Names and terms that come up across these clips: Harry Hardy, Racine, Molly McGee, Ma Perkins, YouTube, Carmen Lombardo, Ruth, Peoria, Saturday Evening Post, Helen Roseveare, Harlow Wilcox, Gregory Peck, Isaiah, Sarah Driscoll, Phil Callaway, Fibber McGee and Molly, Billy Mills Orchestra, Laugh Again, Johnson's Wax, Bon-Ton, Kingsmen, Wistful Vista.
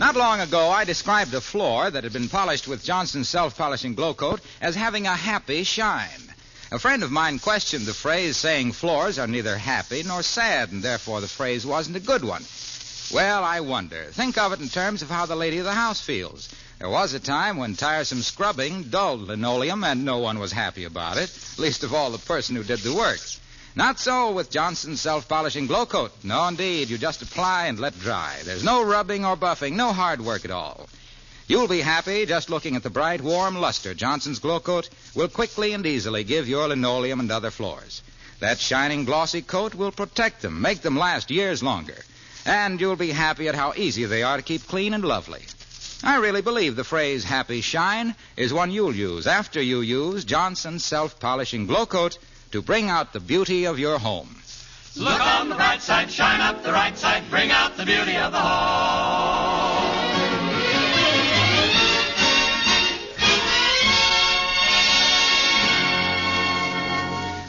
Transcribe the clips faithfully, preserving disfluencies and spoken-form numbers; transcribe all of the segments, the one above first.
Not long ago, I described a floor that had been polished with Johnson's self-polishing glow coat as having a happy shine. A friend of mine questioned the phrase, saying floors are neither happy nor sad, and therefore the phrase wasn't a good one. Well, I wonder. Think of it in terms of how the lady of the house feels. There was a time when tiresome scrubbing dulled linoleum, and no one was happy about it, least of all the person who did the work. Not so with Johnson's self-polishing glow coat. No, indeed. You just apply and let dry. There's no rubbing or buffing, no hard work at all. You'll be happy just looking at the bright, warm luster Johnson's glow coat will quickly and easily give your linoleum and other floors. That shining, glossy coat will protect them, make them last years longer. And you'll be happy at how easy they are to keep clean and lovely. I really believe the phrase happy shine is one you'll use after you use Johnson's self-polishing glow coat to bring out the beauty of your home. Look on the bright side, shine up the right side, bring out the beauty of the home.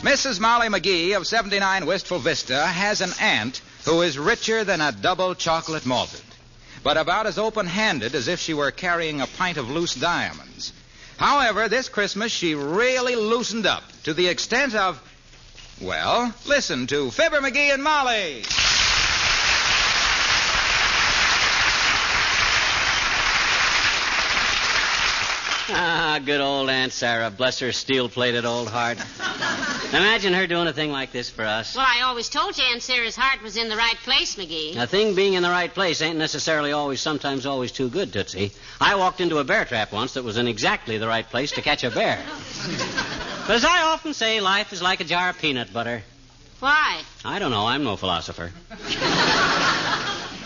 Missus Molly McGee of seventy-nine Wistful Vista has an aunt who is richer than a double chocolate malted, but about as open-handed as if she were carrying a pint of loose diamonds. However, this Christmas, she really loosened up to the extent of, well, listen to Fibber McGee and Molly. Ah, good old Aunt Sarah, bless her steel-plated old heart. Imagine her doing a thing like this for us. Well, I always told you Aunt Sarah's heart was in the right place, McGee. A thing being in the right place ain't necessarily always, sometimes always too good, Tootsie. I walked into a bear trap once that was in exactly the right place to catch a bear. But as I often say, life is like a jar of peanut butter. Why? I don't know. I'm no philosopher.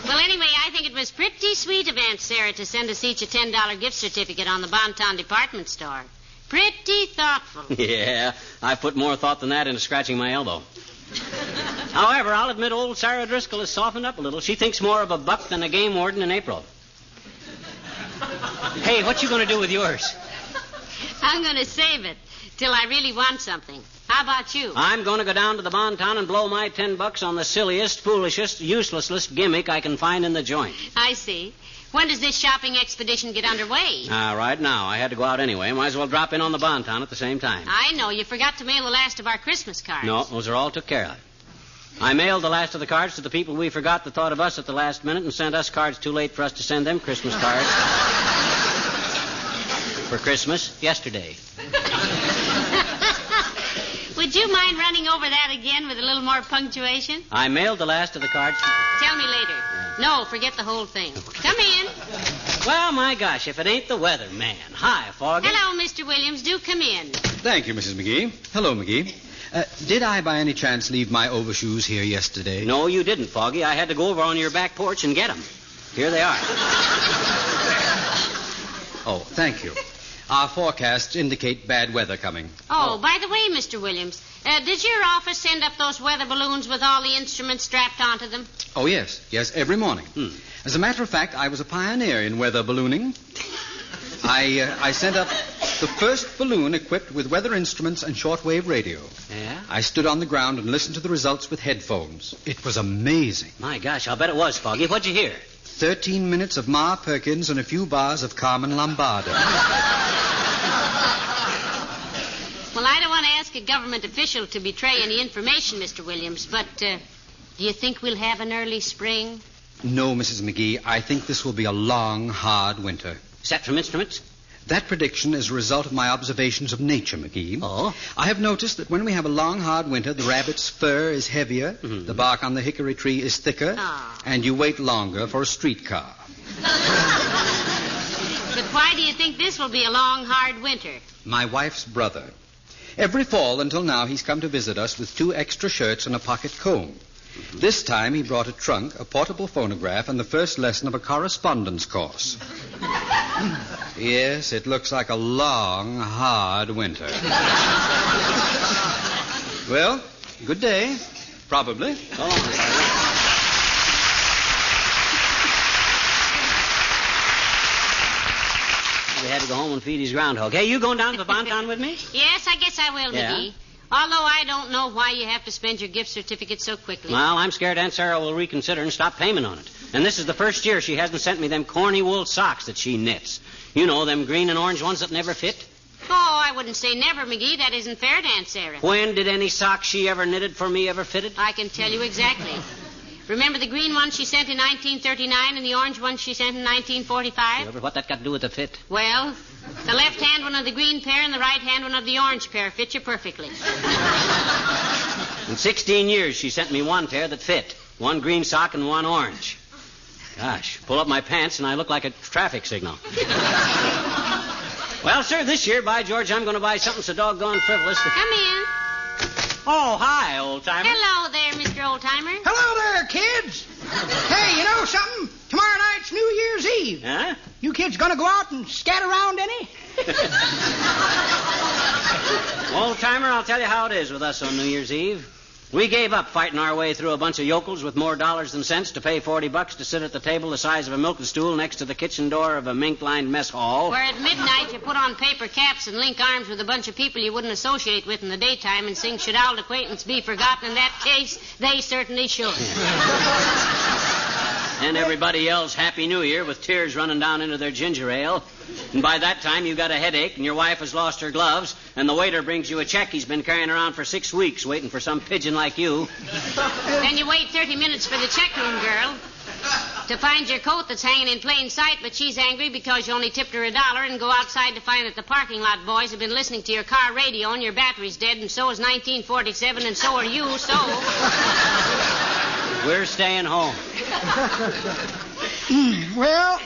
Well, anyway, I think it was pretty sweet of Aunt Sarah to send us each a ten dollars gift certificate on the Bon-Ton department store. Pretty thoughtful. Yeah, I've put more thought than that into scratching my elbow. However, I'll admit old Sarah Driscoll has softened up a little. She thinks more of a buck than a game warden in April. Hey, what you going to do with yours? I'm going to save it till I really want something. How about you? I'm going to go down to the Bon-Ton and blow my ten bucks on the silliest, foolishest, uselessest gimmick I can find in the joint. I see. When does this shopping expedition get underway? Ah, uh, right now. I had to go out anyway. Might as well drop in on the Bon-Ton at the same time. I know. You forgot to mail the last of our Christmas cards. No, those are all took care of. I mailed the last of the cards to the people we forgot that thought of us at the last minute and sent us cards too late for us to send them Christmas cards. For Christmas, yesterday. Would you mind running over that again with a little more punctuation? I mailed the last of the cards to... Tell me later. No, forget the whole thing. Come in. Well, my gosh, if it ain't the weather, man. Hi, Foggy. Hello, Mister Williams. Do come in. Thank you, Missus McGee. Hello, McGee. Uh, did I, by any chance, leave my overshoes here yesterday? No, you didn't, Foggy. I had to go over on your back porch and get them. Here they are. Oh, thank you. Our forecasts indicate bad weather coming. Oh, oh, by the way, Mister Williams, Uh, did your office send up those weather balloons with all the instruments strapped onto them? Oh, yes. Yes, every morning. Hmm. As a matter of fact, I was a pioneer in weather ballooning. I uh, I sent up the first balloon equipped with weather instruments and shortwave radio. Yeah? I stood on the ground and listened to the results with headphones. It was amazing. My gosh, I'll bet it was, Foggy. What'd you hear? Thirteen minutes of Ma Perkins and a few bars of Carmen Lombardo. Well, I don't want to ask a government official to betray any information, Mister Williams, but uh, do you think we'll have an early spring? No, Missus McGee. I think this will be a long, hard winter. Except from instruments? That prediction is a result of my observations of nature, McGee. Oh? I have noticed that when we have a long, hard winter, the rabbit's fur is heavier, mm-hmm. the bark on the hickory tree is thicker, oh. and you wait longer for a streetcar. But why do you think this will be a long, hard winter? My wife's brother. Every fall until now, he's come to visit us with two extra shirts and a pocket comb. Mm-hmm. This time, he brought a trunk, a portable phonograph, and the first lesson of a correspondence course. Yes, it looks like a long, hard winter. Well, good day. Probably. Oh. We had to go home and feed his groundhog. Hey, you going down to the Bon-Ton with me? Yes, I guess I will, yeah. McGee. Although I don't know why you have to spend your gift certificate so quickly. Well, I'm scared Aunt Sarah will reconsider and stop payment on it. And this is the first year she hasn't sent me them corny wool socks that she knits. You know, them green and orange ones that never fit. Oh, I wouldn't say never, McGee. That isn't fair to Aunt Sarah. When did any sock she ever knitted for me ever fitted? I can tell you exactly. Remember the green one she sent in nineteen thirty-nine and the orange one she sent in nineteen forty-five? Remember what that got to do with the fit? Well, the left-hand one of the green pair and the right-hand one of the orange pair fit you perfectly. In sixteen years, she sent me one pair that fit. One green sock and one orange. Gosh, pull up my pants and I look like a traffic signal. Well, sir, this year, by George, I'm going to buy something so doggone frivolous that... Come in. Oh, hi, old-timer. Hello there, Mister Old-timer. Hello there, kids. Hey, you know something? Tomorrow night's New Year's Eve. Huh? You kids gonna go out and scatter around any? Old-timer, I'll tell you how it is with us on New Year's Eve. We gave up fighting our way through a bunch of yokels with more dollars than cents to pay forty bucks to sit at the table the size of a milking stool next to the kitchen door of a mink-lined mess hall. Where at midnight you put on paper caps and link arms with a bunch of people you wouldn't associate with in the daytime and sing, "Should old acquaintance be forgotten?" In that case, they certainly should. And everybody yells Happy New Year with tears running down into their ginger ale. And by that time, you've got a headache, and your wife has lost her gloves, and the waiter brings you a check he's been carrying around for six weeks waiting for some pigeon like you. Then you wait thirty minutes for the checkroom girl to find your coat that's hanging in plain sight, but she's angry because you only tipped her a dollar and go outside to find that the parking lot boys have been listening to your car radio and your battery's dead, and so is nineteen forty-seven, and so are you, so... We're staying home. Mm, well,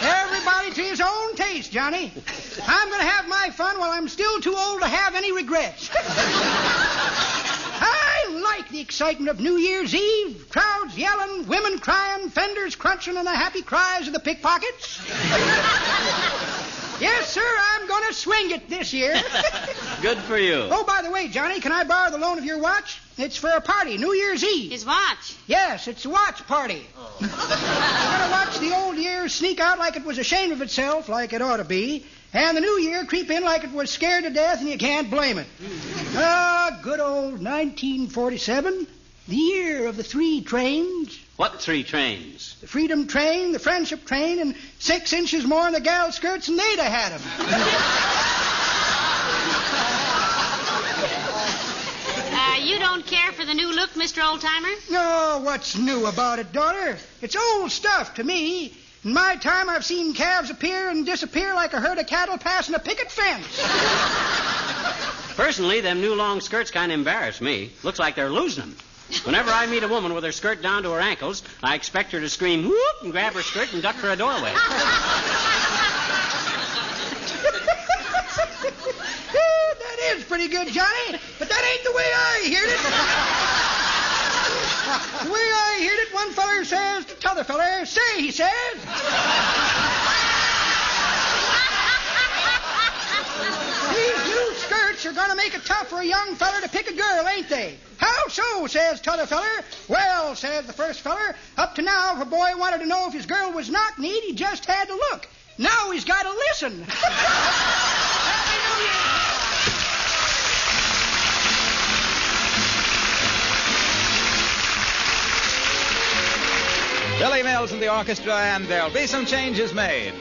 everybody to his own taste, Johnny. I'm going to have my fun while I'm still too old to have any regrets. I like the excitement of New Year's Eve. Crowds yelling, women crying, fenders crunching, and the happy cries of the pickpockets. Yes, sir, I'm going to swing it this year. Good for you. Oh, by the way, Johnny, can I borrow the loan of your watch? It's for a party, New Year's Eve. His watch? Yes, it's a watch party. Oh. We're going to watch the old year sneak out like it was ashamed of itself, like it ought to be, and the new year creep in like it was scared to death, and you can't blame it. Ah, uh, good old nineteen forty-seven, the year of the three trains. What three trains? The Freedom Train, the Friendship Train, and six inches more in the gal skirts, and they'd have had them. uh, you don't care for the new look, Mister Oldtimer? No, oh, what's new about it, daughter? It's old stuff to me. In my time, I've seen calves appear and disappear like a herd of cattle passing a picket fence. Personally, them new long skirts kind of embarrass me. Looks like they're losing them. Whenever I meet a woman with her skirt down to her ankles, I expect her to scream, whoop, and grab her skirt and duck for a doorway. That is pretty good, Johnny, but that ain't the way I heard it. The way I heard it, one feller says to t'other feller, say, he says... These blue skirts are going to make it tough for a young feller to pick a girl, ain't they? How so, says t'other feller. Well, says the first feller, up to now, if a boy wanted to know if his girl was knock-kneed, he just had to look. Now he's got to listen. Hallelujah! Billy Mills and the orchestra, and there'll be some changes made.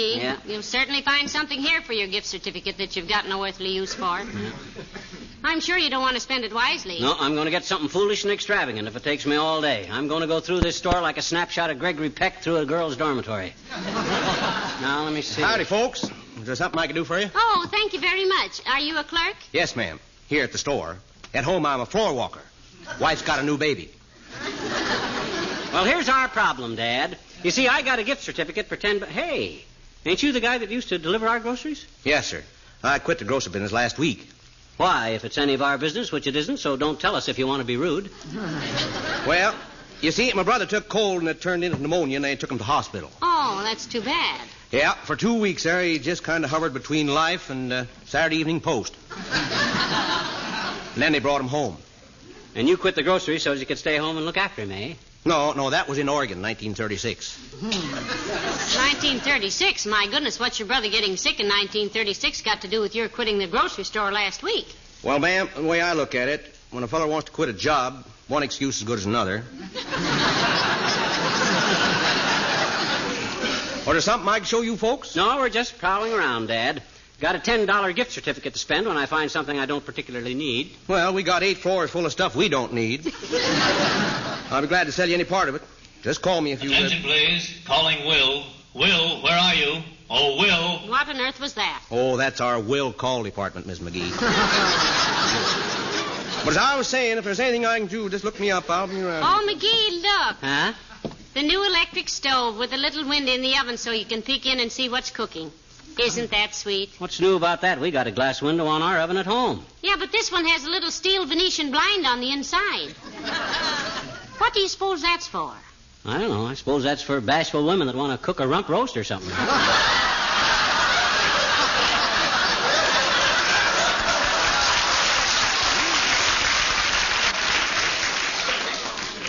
Yeah. You'll certainly find something here for your gift certificate that you've got no earthly use for. I'm sure you don't want to spend it wisely. No, I'm going to get something foolish and extravagant if it takes me all day. I'm going to go through this store like a snapshot of Gregory Peck through a girl's dormitory. Now, let me see. Howdy, folks. Is there something I can do for you? Oh, thank you very much. Are you a clerk? Yes, ma'am. Here at the store. At home, I'm a floor walker. Wife's got a new baby. Well, here's our problem, Dad. You see, I got a gift certificate for ten... But hey... Ain't you the guy that used to deliver our groceries? Yes, sir. I quit the grocery business last week. Why, if it's any of our business, which it isn't, so don't tell us if you want to be rude. Well, you see, my brother took cold and it turned into pneumonia, and they took him to hospital. Oh, that's too bad. Yeah, for two weeks there, he just kind of hovered between life and uh, Saturday Evening Post. And then they brought him home. And you quit the grocery so you could stay home and look after him, eh? No, no, that was in Oregon, nineteen thirty-six. nineteen thirty-six? My goodness, what's your brother getting sick in nineteen thirty-six got to do with your quitting the grocery store last week? Well, ma'am, the way I look at it, when a fellow wants to quit a job, one excuse is as good as another. Or there's something I can show you folks? No, we're just prowling around, Dad. Got a ten dollar gift certificate to spend when I find something I don't particularly need. Well, we got eight floors full of stuff we don't need. I'll be glad to sell you any part of it. Just call me if you... Attention, please. Calling Will. Will, where are you? Oh, Will. What on earth was that? Oh, that's our Will call department, Miss McGee. But as I was saying, if there's anything I can do, just look me up. I'll be around. Oh, McGee, look. Huh? The new electric stove with a little window in the oven so you can peek in and see what's cooking. Isn't that sweet? What's new about that? We got a glass window on our oven at home. Yeah, but this one has a little steel Venetian blind on the inside. What do you suppose that's for? I don't know. I suppose that's for bashful women that want to cook a rump roast or something.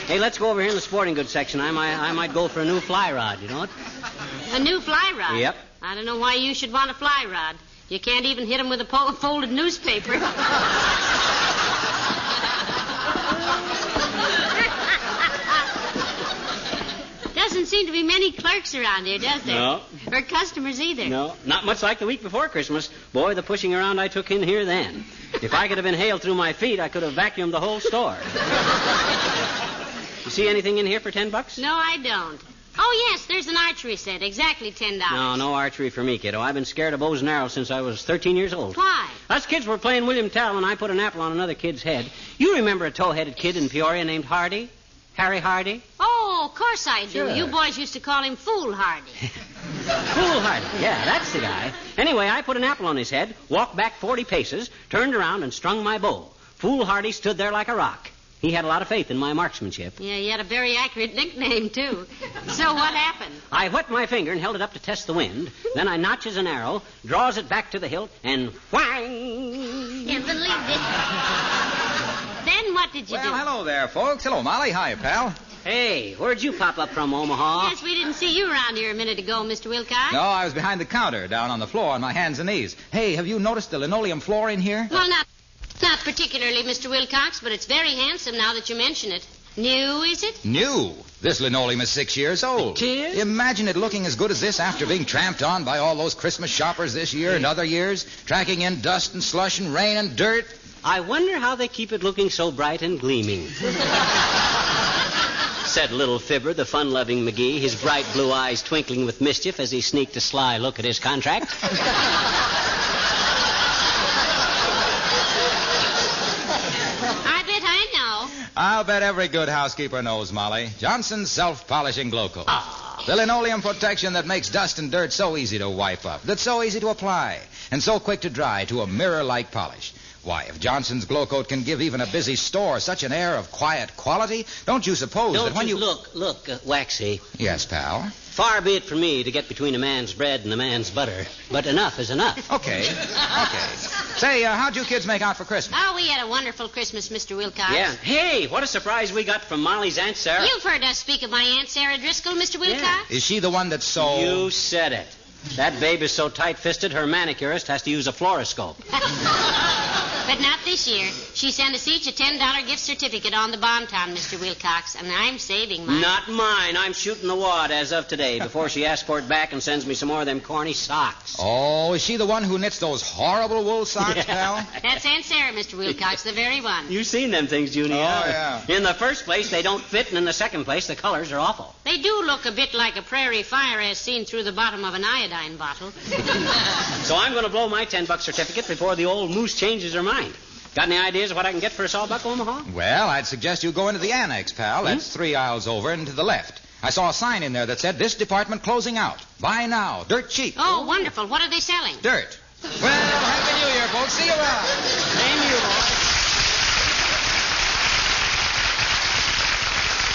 Hey, let's go over here in the sporting goods section. I might, I might go for a new fly rod, you know it? A new fly rod? Yep. I don't know why you should want a fly rod. You can't even hit them with a po- folded newspaper. Doesn't seem to be many clerks around here, does there? No. Or customers either. No, not much like the week before Christmas. Boy, the pushing around I took in here then. If I could have been hailed through my feet, I could have vacuumed the whole store. You see anything in here for ten bucks? No, I don't. Oh, yes, there's an archery set, exactly ten dollars. No, no archery for me, kiddo. I've been scared of bows and arrows since I was thirteen years old. Why? Us kids were playing William Tell, and I put an apple on another kid's head. You remember a tow-headed kid in Peoria named Hardy? Harry Hardy? Oh, Oh, of course I do. Sure. You boys used to call him Foolhardy. Foolhardy, yeah, that's the guy. Anyway, I put an apple on his head, walked back forty paces, turned around and strung my bow. Foolhardy stood there like a rock. He had a lot of faith in my marksmanship. Yeah, he had a very accurate nickname, too. So what happened? I wet my finger and held it up to test the wind. Then I notches an arrow, draws it back to the hilt, and whang! Can't believe it. Then what did you well, do? Well, hello there, folks. Hello, Molly. Hiya, pal. Hey, where'd you pop up from, Omaha? Yes, we didn't see you around here a minute ago, Mister Wilcox. No, I was behind the counter, down on the floor on my hands and knees. Hey, have you noticed the linoleum floor in here? Well, not... Not particularly, Mister Wilcox, but it's very handsome now that you mention it. New, is it? New. This linoleum is six years old. It is? Imagine it looking as good as this after being tramped on by all those Christmas shoppers this year and other years, tracking in dust and slush and rain and dirt. I wonder how they keep it looking so bright and gleaming. Said little Fibber, the fun-loving McGee, his bright blue eyes twinkling with mischief as he sneaked a sly look at his contract. I'll bet every good housekeeper knows, Molly. Johnson's self-polishing glow coat. Oh. The linoleum protection that makes dust and dirt so easy to wipe up, that's so easy to apply, and so quick to dry to a mirror-like polish. Why, if Johnson's glow coat can give even a busy store such an air of quiet quality, don't you suppose don't that when you... you... Look, look, uh, Waxy. Yes, pal? Far be it from me to get between a man's bread and a man's butter, but enough is enough. Okay, okay. Say, uh, how'd you kids make out for Christmas? Oh, we had a wonderful Christmas, Mister Wilcox. Yeah. Hey, what a surprise we got from Molly's Aunt Sarah. You've heard us speak of my Aunt Sarah Driscoll, Mister Wilcox. Yeah. Is she the one that's so... You said it. That babe is so tight-fisted, her manicurist has to use a fluoroscope. But not this year. She sent us each a ten dollar gift certificate on the Bon-Ton, Mister Wilcox, and I'm saving mine. Not mine. I'm shooting the wad as of today before she asks for it back and sends me some more of them corny socks. Oh, is she the one who knits those horrible wool socks, yeah. Pal? That's Aunt Sarah, Mister Wilcox, the very one. You've seen them things, Junior. Oh, yeah. In the first place, they don't fit, and in the second place, the colors are awful. They do look a bit like a prairie fire as seen through the bottom of an iodine bottle. So I'm going to blow my ten buck certificate before the old moose changes her mind. Got any ideas of what I can get for us all back, Omaha? Well, I'd suggest you go into the annex, pal. That's hmm? three aisles over and to the left. I saw a sign in there that said, this department closing out. Buy now. Dirt cheap. Oh, wonderful. What are they selling? Dirt. Well, Happy New Year, folks. See you around. Same you, boy.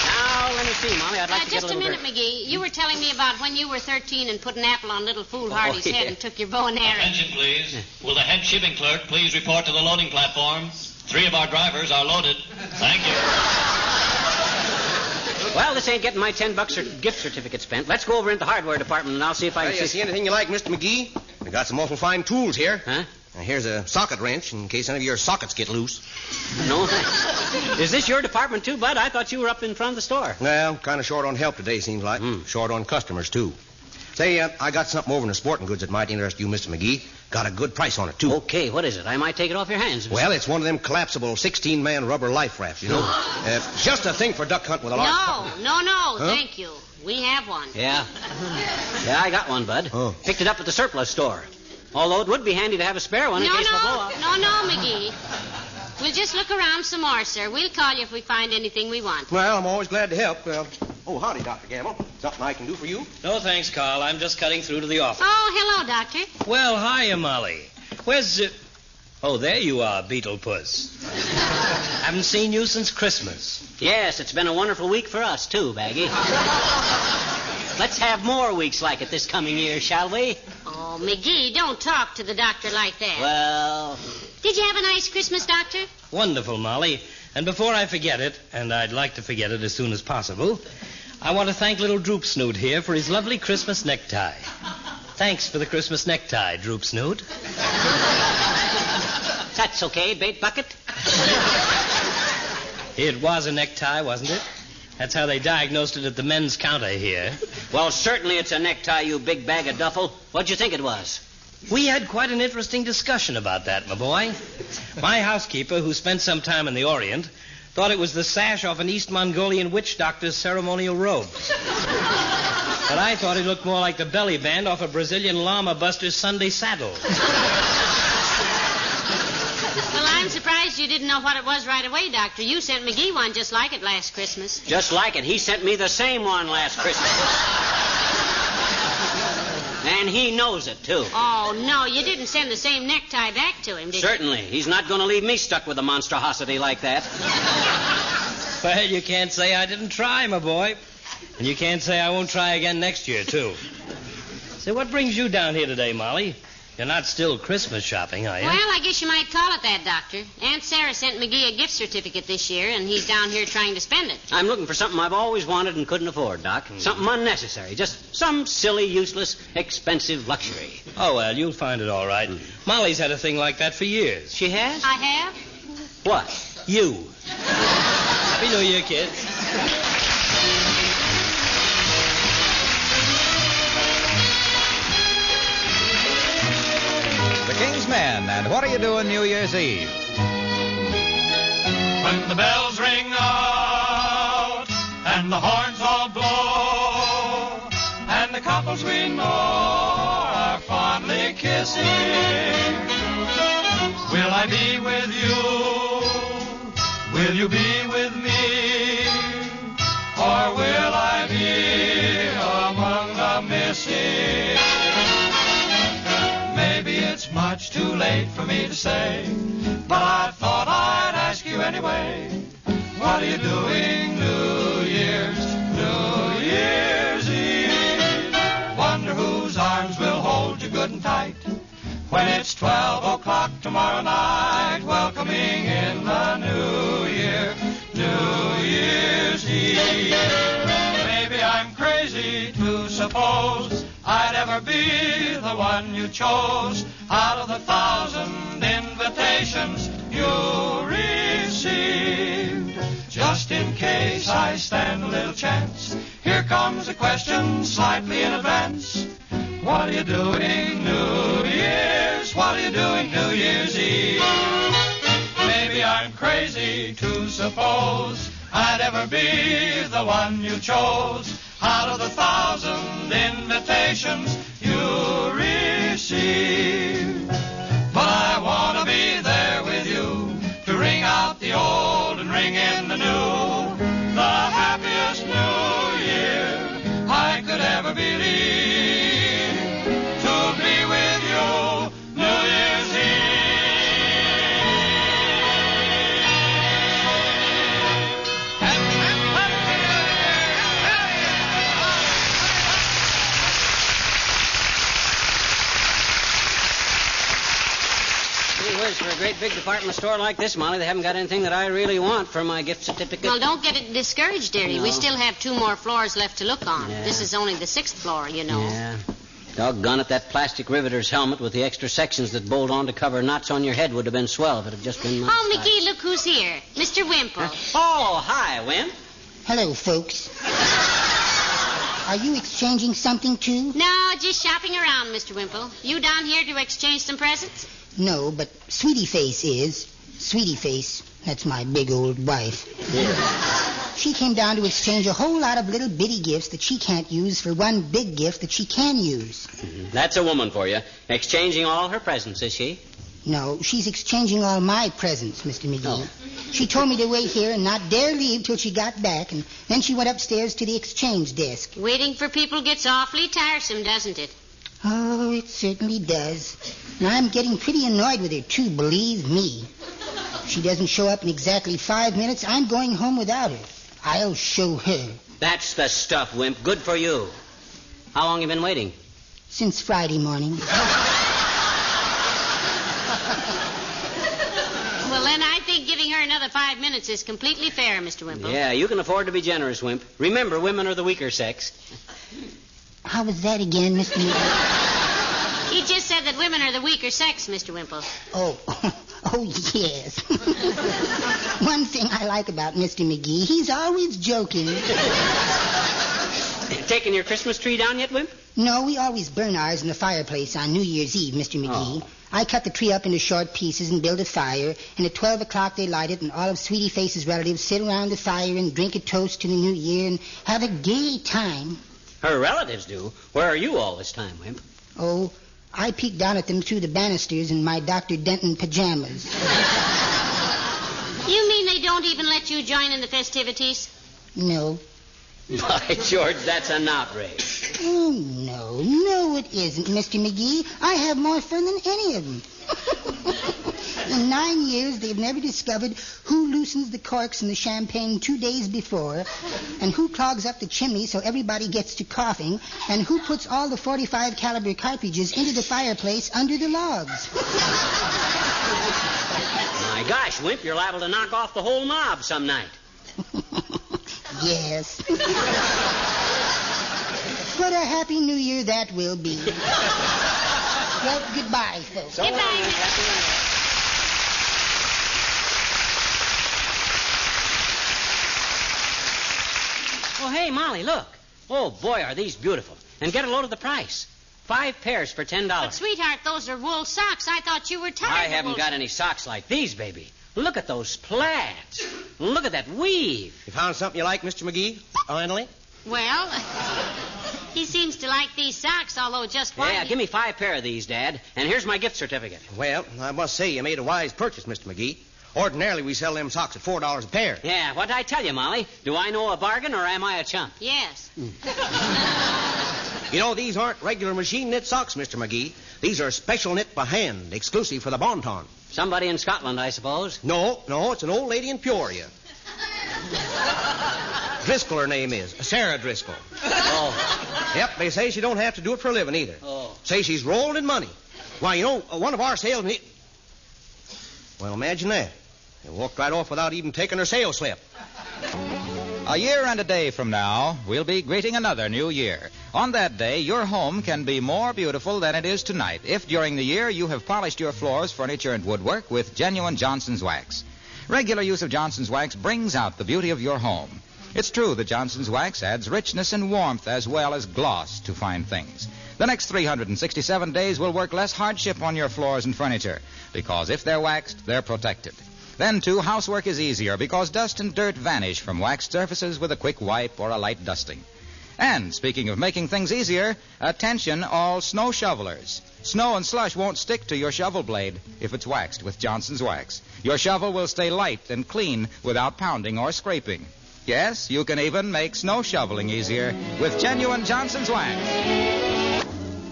Now, let me see, Molly. I'd like uh, to get a little Just a minute, dirt. McGee. You were telling me about when you were thirteen and put an apple on little Foolhardy's oh, yeah. head and took your bow and arrow. Attention, please. Will the head shipping clerk please report to the loading platform? Three of our drivers are loaded. Thank you. Well, this ain't getting my ten bucks or gift certificate spent. Let's go over into the hardware department, and I'll see if I can... Well, you see anything you like, Mister McGee? We got some awful fine tools here. Huh? Now, here's a socket wrench in case any of your sockets get loose. No thanks. Is this your department, too, Bud? I thought you were up in front of the store. Well, kind of short on help today, seems like. Mm. Short on customers, too. Say, uh, I got something over in the sporting goods that might interest you, Mister McGee. Got a good price on it, too. Okay, what is it? I might take it off your hands. Mister Well, it's one of them collapsible sixteen-man rubber life rafts, you know. uh, just a thing for duck hunt with a large... No, no, no, huh? Thank you. We have one. Yeah. Yeah, I got one, Bud. Oh. Picked it up at the surplus store. Although it would be handy to have a spare one no, in case no, of a blow-up. No, no, McGee. We'll just look around some more, sir. We'll call you if we find anything we want. Well, I'm always glad to help. Uh, oh, howdy, Doctor Gamble. Something I can do for you? No, thanks, Carl. I'm just cutting through to the office. Oh, hello, Doctor. Well, hiya, Molly. Where's... Uh... Oh, there you are, Beetle Puss. Haven't seen you since Christmas. Yes, it's been a wonderful week for us, too, Baggy. Let's have more weeks like it this coming year, shall we? Oh, McGee, don't talk to the doctor like that. Well... Did you have a nice Christmas, Doctor? Wonderful, Molly. And before I forget it, and I'd like to forget it as soon as possible, I want to thank little Droop Snoot here for his lovely Christmas necktie. Thanks for the Christmas necktie, Droop Snoot. That's okay, bait bucket. It was a necktie, wasn't it? That's how they diagnosed it at the men's counter here. Well, certainly it's a necktie, you big bag of duffel. What'd you think it was? We had quite an interesting discussion about that, my boy. My housekeeper, who spent some time in the Orient, thought it was the sash off an East Mongolian witch doctor's ceremonial robe. But I thought it looked more like the belly band off a Brazilian llama buster's Sunday saddle. Well, I'm I'm surprised you didn't know what it was right away, Doctor. You sent McGee one just like it last Christmas. Just like it. He sent me the same one last Christmas. And he knows it, too. Oh, no, you didn't send the same necktie back to him, did Certainly. you? Certainly. He's not going to leave me stuck with a monstrosity like that. Well, you can't say I didn't try, my boy. And you can't say I won't try again next year, too. So what brings you down here today, Molly? You're not still Christmas shopping, are you? Well, I guess you might call it that, Doctor. Aunt Sarah sent McGee a gift certificate this year, and he's down here trying to spend it. I'm looking for something I've always wanted and couldn't afford, Doc. Mm. Something unnecessary. Just some silly, useless, expensive luxury. Oh, well, you'll find it all right. Mm. Molly's had a thing like that for years. She has? I have. What? You. Happy New Year, kids. Kingsmen, and what do you do on New Year's Eve? When the bells ring out, and the horns all blow, and the couples we know are fondly kissing, will I be with you? Will you be with me? Or will I be among the missing? It's much too late for me to say, but I thought I'd ask you anyway. What are you doing New Year's, New Year's Eve? Wonder whose arms will hold you good and tight when it's twelve o'clock tomorrow night, welcoming in the New Year, New Year's Eve. Maybe I'm crazy to suppose I'd ever be the one you chose out of the thousand invitations you received. Just in case I stand a little chance, here comes a question slightly in advance. What are you doing New Year's? What are you doing New Year's Eve? Maybe I'm crazy to suppose I'd ever be the one you chose out of the thousand invitations you received. But I want to be there with you to ring out the old and ring in the new, the happiest New Year I could ever believe, to be with you New Year's Eve. And for a great big department store like this, Molly, they haven't got anything that I really want for my gift certificate. Well, don't get it discouraged, dearie. No. We still have two more floors left to look on. Yeah. This is only the sixth floor, you know. Yeah. Doggone it, that plastic riveter's helmet with the extra sections that bolt on to cover knots on your head would have been swell if it had just been my Oh, size. McGee, look who's here. Mister Wimple. Huh? Oh, hi, Wimp. Hello, folks. Are you exchanging something, too? No, just shopping around, Mister Wimple. You down here to exchange some presents? No, but Sweetie Face is. Sweetie Face, that's my big old wife. Yeah. She came down to exchange a whole lot of little bitty gifts that she can't use for one big gift that she can use. Mm-hmm. That's a woman for you. Exchanging all her presents, is she? No, she's exchanging all my presents, Mister McGee. Oh. She told me to wait here and not dare leave till she got back, and then she went upstairs to the exchange desk. Waiting for people gets awfully tiresome, doesn't it? Oh, it certainly does. And I'm getting pretty annoyed with her, too, believe me. If she doesn't show up in exactly five minutes, I'm going home without her. I'll show her. That's the stuff, Wimp. Good for you. How long you been waiting? Since Friday morning. Well, then I think giving her another five minutes is completely fair, Mister Wimple. Yeah, you can afford to be generous, Wimp. Remember, women are the weaker sex. How was that again, Mister Wimple? He just said that women are the weaker sex, Mister Wimple. Oh, oh, yes. One thing I like about Mister McGee, he's always joking. Taking your Christmas tree down yet, Wimp? No, we always burn ours in the fireplace on New Year's Eve, Mister McGee. Oh. I cut the tree up into short pieces and build a fire, and at twelve o'clock they light it, and all of Sweetie Face's relatives sit around the fire and drink a toast to the new year and have a gay time. Her relatives do? Where are you all this time, Wimp? Oh, I peek down at them through the banisters in my Doctor Denton pajamas. You mean they don't even let you join in the festivities? No. By George, that's an outrage. Oh, no, no, it isn't, Mister McGee. I have more fun than any of them. In nine years, they've never discovered who loosens the corks in the champagne two days before, and who clogs up the chimney so everybody gets to coughing, and who puts all the forty-five caliber cartridges into the fireplace under the logs. My gosh, Wimp, you're liable to knock off the whole mob some night. Yes. What a happy new year that will be. Well, goodbye, folks. So goodbye. Happy... Oh, hey, Molly, look. Oh, boy, are these beautiful. And get a load of the price. Five pairs for ten dollars. But, sweetheart, those are wool socks. I thought you were tired I of haven't wool got socks. Any socks like these, baby. Look at those plaids. Look at that weave. You found something you like, Mister McGee, finally? Well, he seems to like these socks, although just one... Yeah, give me five pair of these, Dad, and here's my gift certificate. Well, I must say you made a wise purchase, Mister McGee. Ordinarily, we sell them socks at four dollars a pair. Yeah, what did I tell you, Molly? Do I know a bargain, or am I a chump? Yes. You know, these aren't regular machine-knit socks, Mister McGee. These are special knit by hand, exclusive for the Bon-Ton. Somebody in Scotland, I suppose. No, no, it's an old lady in Peoria. Driscoll, her name is. Sarah Driscoll. Oh. Yep, they say she don't have to do it for a living, either. Oh. Say she's rolled in money. Why, you know, one of our salesmen... Well, imagine that. They walked right off without even taking her sales slip. A year and a day from now, we'll be greeting another new year. On that day, your home can be more beautiful than it is tonight if during the year you have polished your floors, furniture, and woodwork with genuine Johnson's Wax. Regular use of Johnson's Wax brings out the beauty of your home. It's true that Johnson's Wax adds richness and warmth as well as gloss to fine things. The next three hundred sixty-seven days will work less hardship on your floors and furniture because if they're waxed, they're protected. Then, too, housework is easier because dust and dirt vanish from waxed surfaces with a quick wipe or a light dusting. And, speaking of making things easier, attention all snow shovelers. Snow and slush won't stick to your shovel blade if it's waxed with Johnson's Wax. Your shovel will stay light and clean without pounding or scraping. Yes, you can even make snow shoveling easier with genuine Johnson's Wax.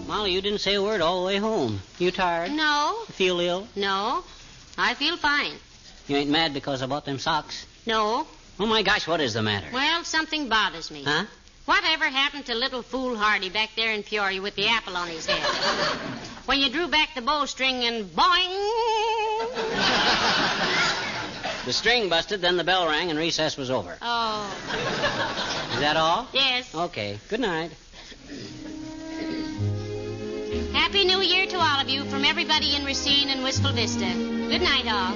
Molly, you didn't say a word all the way home. You tired? No. Feel ill? No. I feel fine. You ain't mad because I bought them socks? No. Oh, my gosh, what is the matter? Well, something bothers me. Huh? Whatever happened to little fool Hardy back there in Peoria with the apple on his head? When you drew back the bowstring and boing! The string busted, then the bell rang, and recess was over. Oh. Is that all? Yes. Okay. Good night. Happy New Year to all of you from everybody in Racine and Wistful Vista. Good night, all.